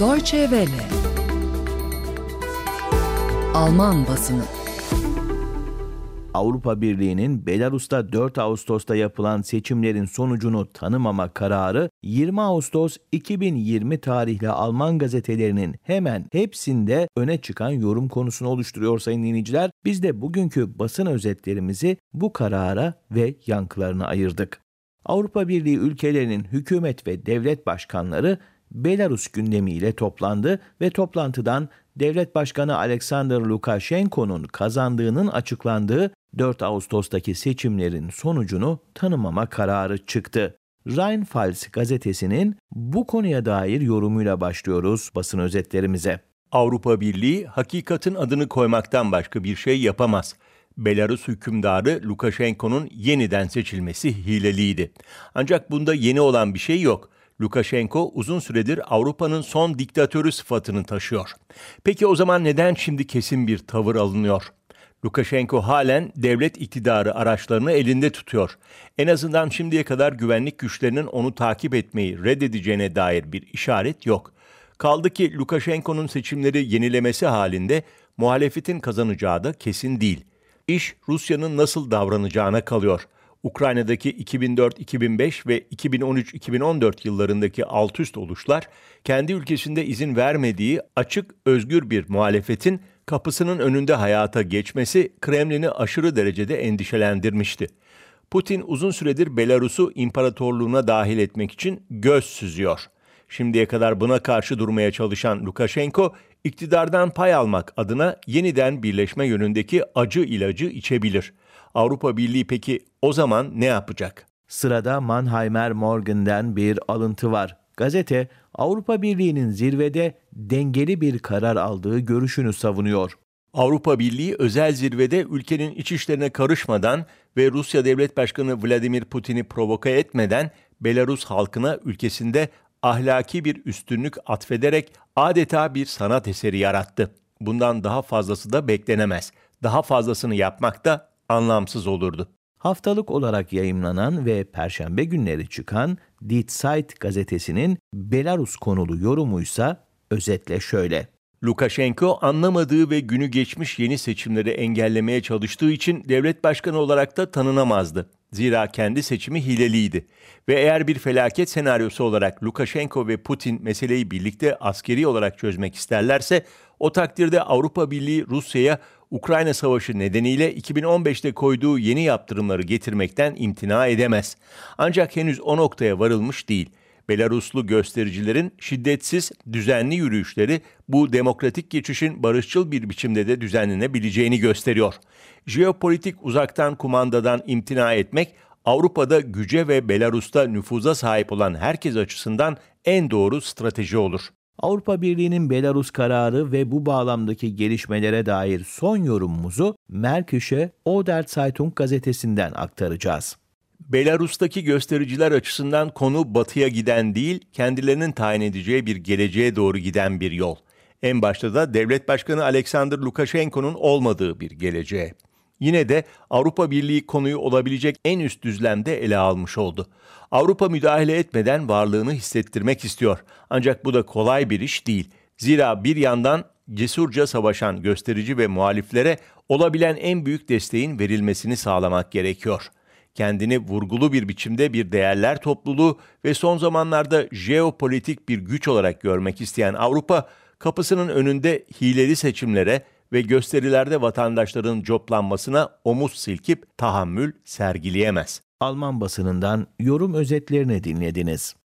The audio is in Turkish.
Deutsche Welle Alman basını. Avrupa Birliği'nin Belarus'ta 4 Ağustos'ta yapılan seçimlerin sonucunu tanımama kararı 20 Ağustos 2020 tarihli Alman gazetelerinin hemen hepsinde öne çıkan yorum konusunu oluşturuyor sayın dinleyiciler. Biz de bugünkü basın özetlerimizi bu karara ve yankılarına ayırdık. Avrupa Birliği ülkelerinin hükümet ve devlet başkanları Belarus gündemiyle toplandı ve toplantıdan Devlet Başkanı Alexander Lukashenko'nun kazandığının açıklandığı 4 Ağustos'taki seçimlerin sonucunu tanımama kararı çıktı. Rhein Rheinfalz gazetesinin bu konuya dair yorumuyla başlıyoruz basın özetlerimize. Avrupa Birliği hakikatin adını koymaktan başka bir şey yapamaz. Belarus hükümdarı Lukashenko'nun yeniden seçilmesi hileliydi. Ancak bunda yeni olan bir şey yok. Lukashenko uzun süredir Avrupa'nın son diktatörü sıfatını taşıyor. Peki o zaman neden şimdi kesin bir tavır alınıyor? Lukashenko halen devlet iktidarı araçlarını elinde tutuyor. En azından şimdiye kadar güvenlik güçlerinin onu takip etmeyi reddedeceğine dair bir işaret yok. Kaldı ki Lukashenko'nun seçimleri yenilemesi halinde muhalefetin kazanacağı da kesin değil. İş Rusya'nın nasıl davranacağına kalıyor. Ukrayna'daki 2004-2005 ve 2013-2014 yıllarındaki altüst oluşlar, kendi ülkesinde izin vermediği açık, özgür bir muhalefetin kapısının önünde hayata geçmesi Kremlin'i aşırı derecede endişelendirmişti. Putin uzun süredir Belarus'u imparatorluğuna dahil etmek için göz süzüyor. Şimdiye kadar buna karşı durmaya çalışan Lukashenko, iktidardan pay almak adına yeniden birleşme yönündeki acı ilacı içebilir. Avrupa Birliği peki o zaman ne yapacak? Sırada Mannheimer Morgen'den bir alıntı var. Gazete, Avrupa Birliği'nin zirvede dengeli bir karar aldığı görüşünü savunuyor. Avrupa Birliği özel zirvede ülkenin iç işlerine karışmadan ve Rusya Devlet Başkanı Vladimir Putin'i provoke etmeden Belarus halkına ülkesinde ahlaki bir üstünlük atfederek adeta bir sanat eseri yarattı. Bundan daha fazlası da beklenemez. Daha fazlasını yapmak da anlamsız olurdu. Haftalık olarak yayımlanan ve perşembe günleri çıkan Die Zeit gazetesinin Belarus konulu yorumuysa özetle şöyle. Lukashenko anlamadığı ve günü geçmiş yeni seçimleri engellemeye çalıştığı için devlet başkanı olarak da tanınamazdı. Zira kendi seçimi hileliydi ve eğer bir felaket senaryosu olarak Lukashenko ve Putin meseleyi birlikte askeri olarak çözmek isterlerse, o takdirde Avrupa Birliği Rusya'ya Ukrayna Savaşı nedeniyle 2015'te koyduğu yeni yaptırımları getirmekten imtina edemez. Ancak henüz o noktaya varılmış değil. Belaruslu göstericilerin şiddetsiz, düzenli yürüyüşleri bu demokratik geçişin barışçıl bir biçimde de düzenlenebileceğini gösteriyor. Jeopolitik uzaktan kumandadan imtina etmek, Avrupa'da güce ve Belarus'ta nüfuza sahip olan herkes açısından en doğru strateji olur. Avrupa Birliği'nin Belarus kararı ve bu bağlamdaki gelişmelere dair son yorumumuzu Merküş'e Oder Saitung gazetesinden aktaracağız. Belarus'taki göstericiler açısından konu batıya giden değil, kendilerinin tayin edeceği bir geleceğe doğru giden bir yol. En başta da devlet başkanı Alexander Lukashenko'nun olmadığı bir geleceğe. Yine de Avrupa Birliği konuyu olabilecek en üst düzlemde ele almış oldu. Avrupa müdahale etmeden varlığını hissettirmek istiyor. Ancak bu da kolay bir iş değil. Zira bir yandan cesurca savaşan gösterici ve muhaliflere olabilen en büyük desteğin verilmesini sağlamak gerekiyor. Kendini vurgulu bir biçimde bir değerler topluluğu ve son zamanlarda jeopolitik bir güç olarak görmek isteyen Avrupa, kapısının önünde hileli seçimlere ve gösterilerde vatandaşların coplanmasına omuz silkip tahammül sergileyemez. Alman basınından yorum özetlerini dinlediniz.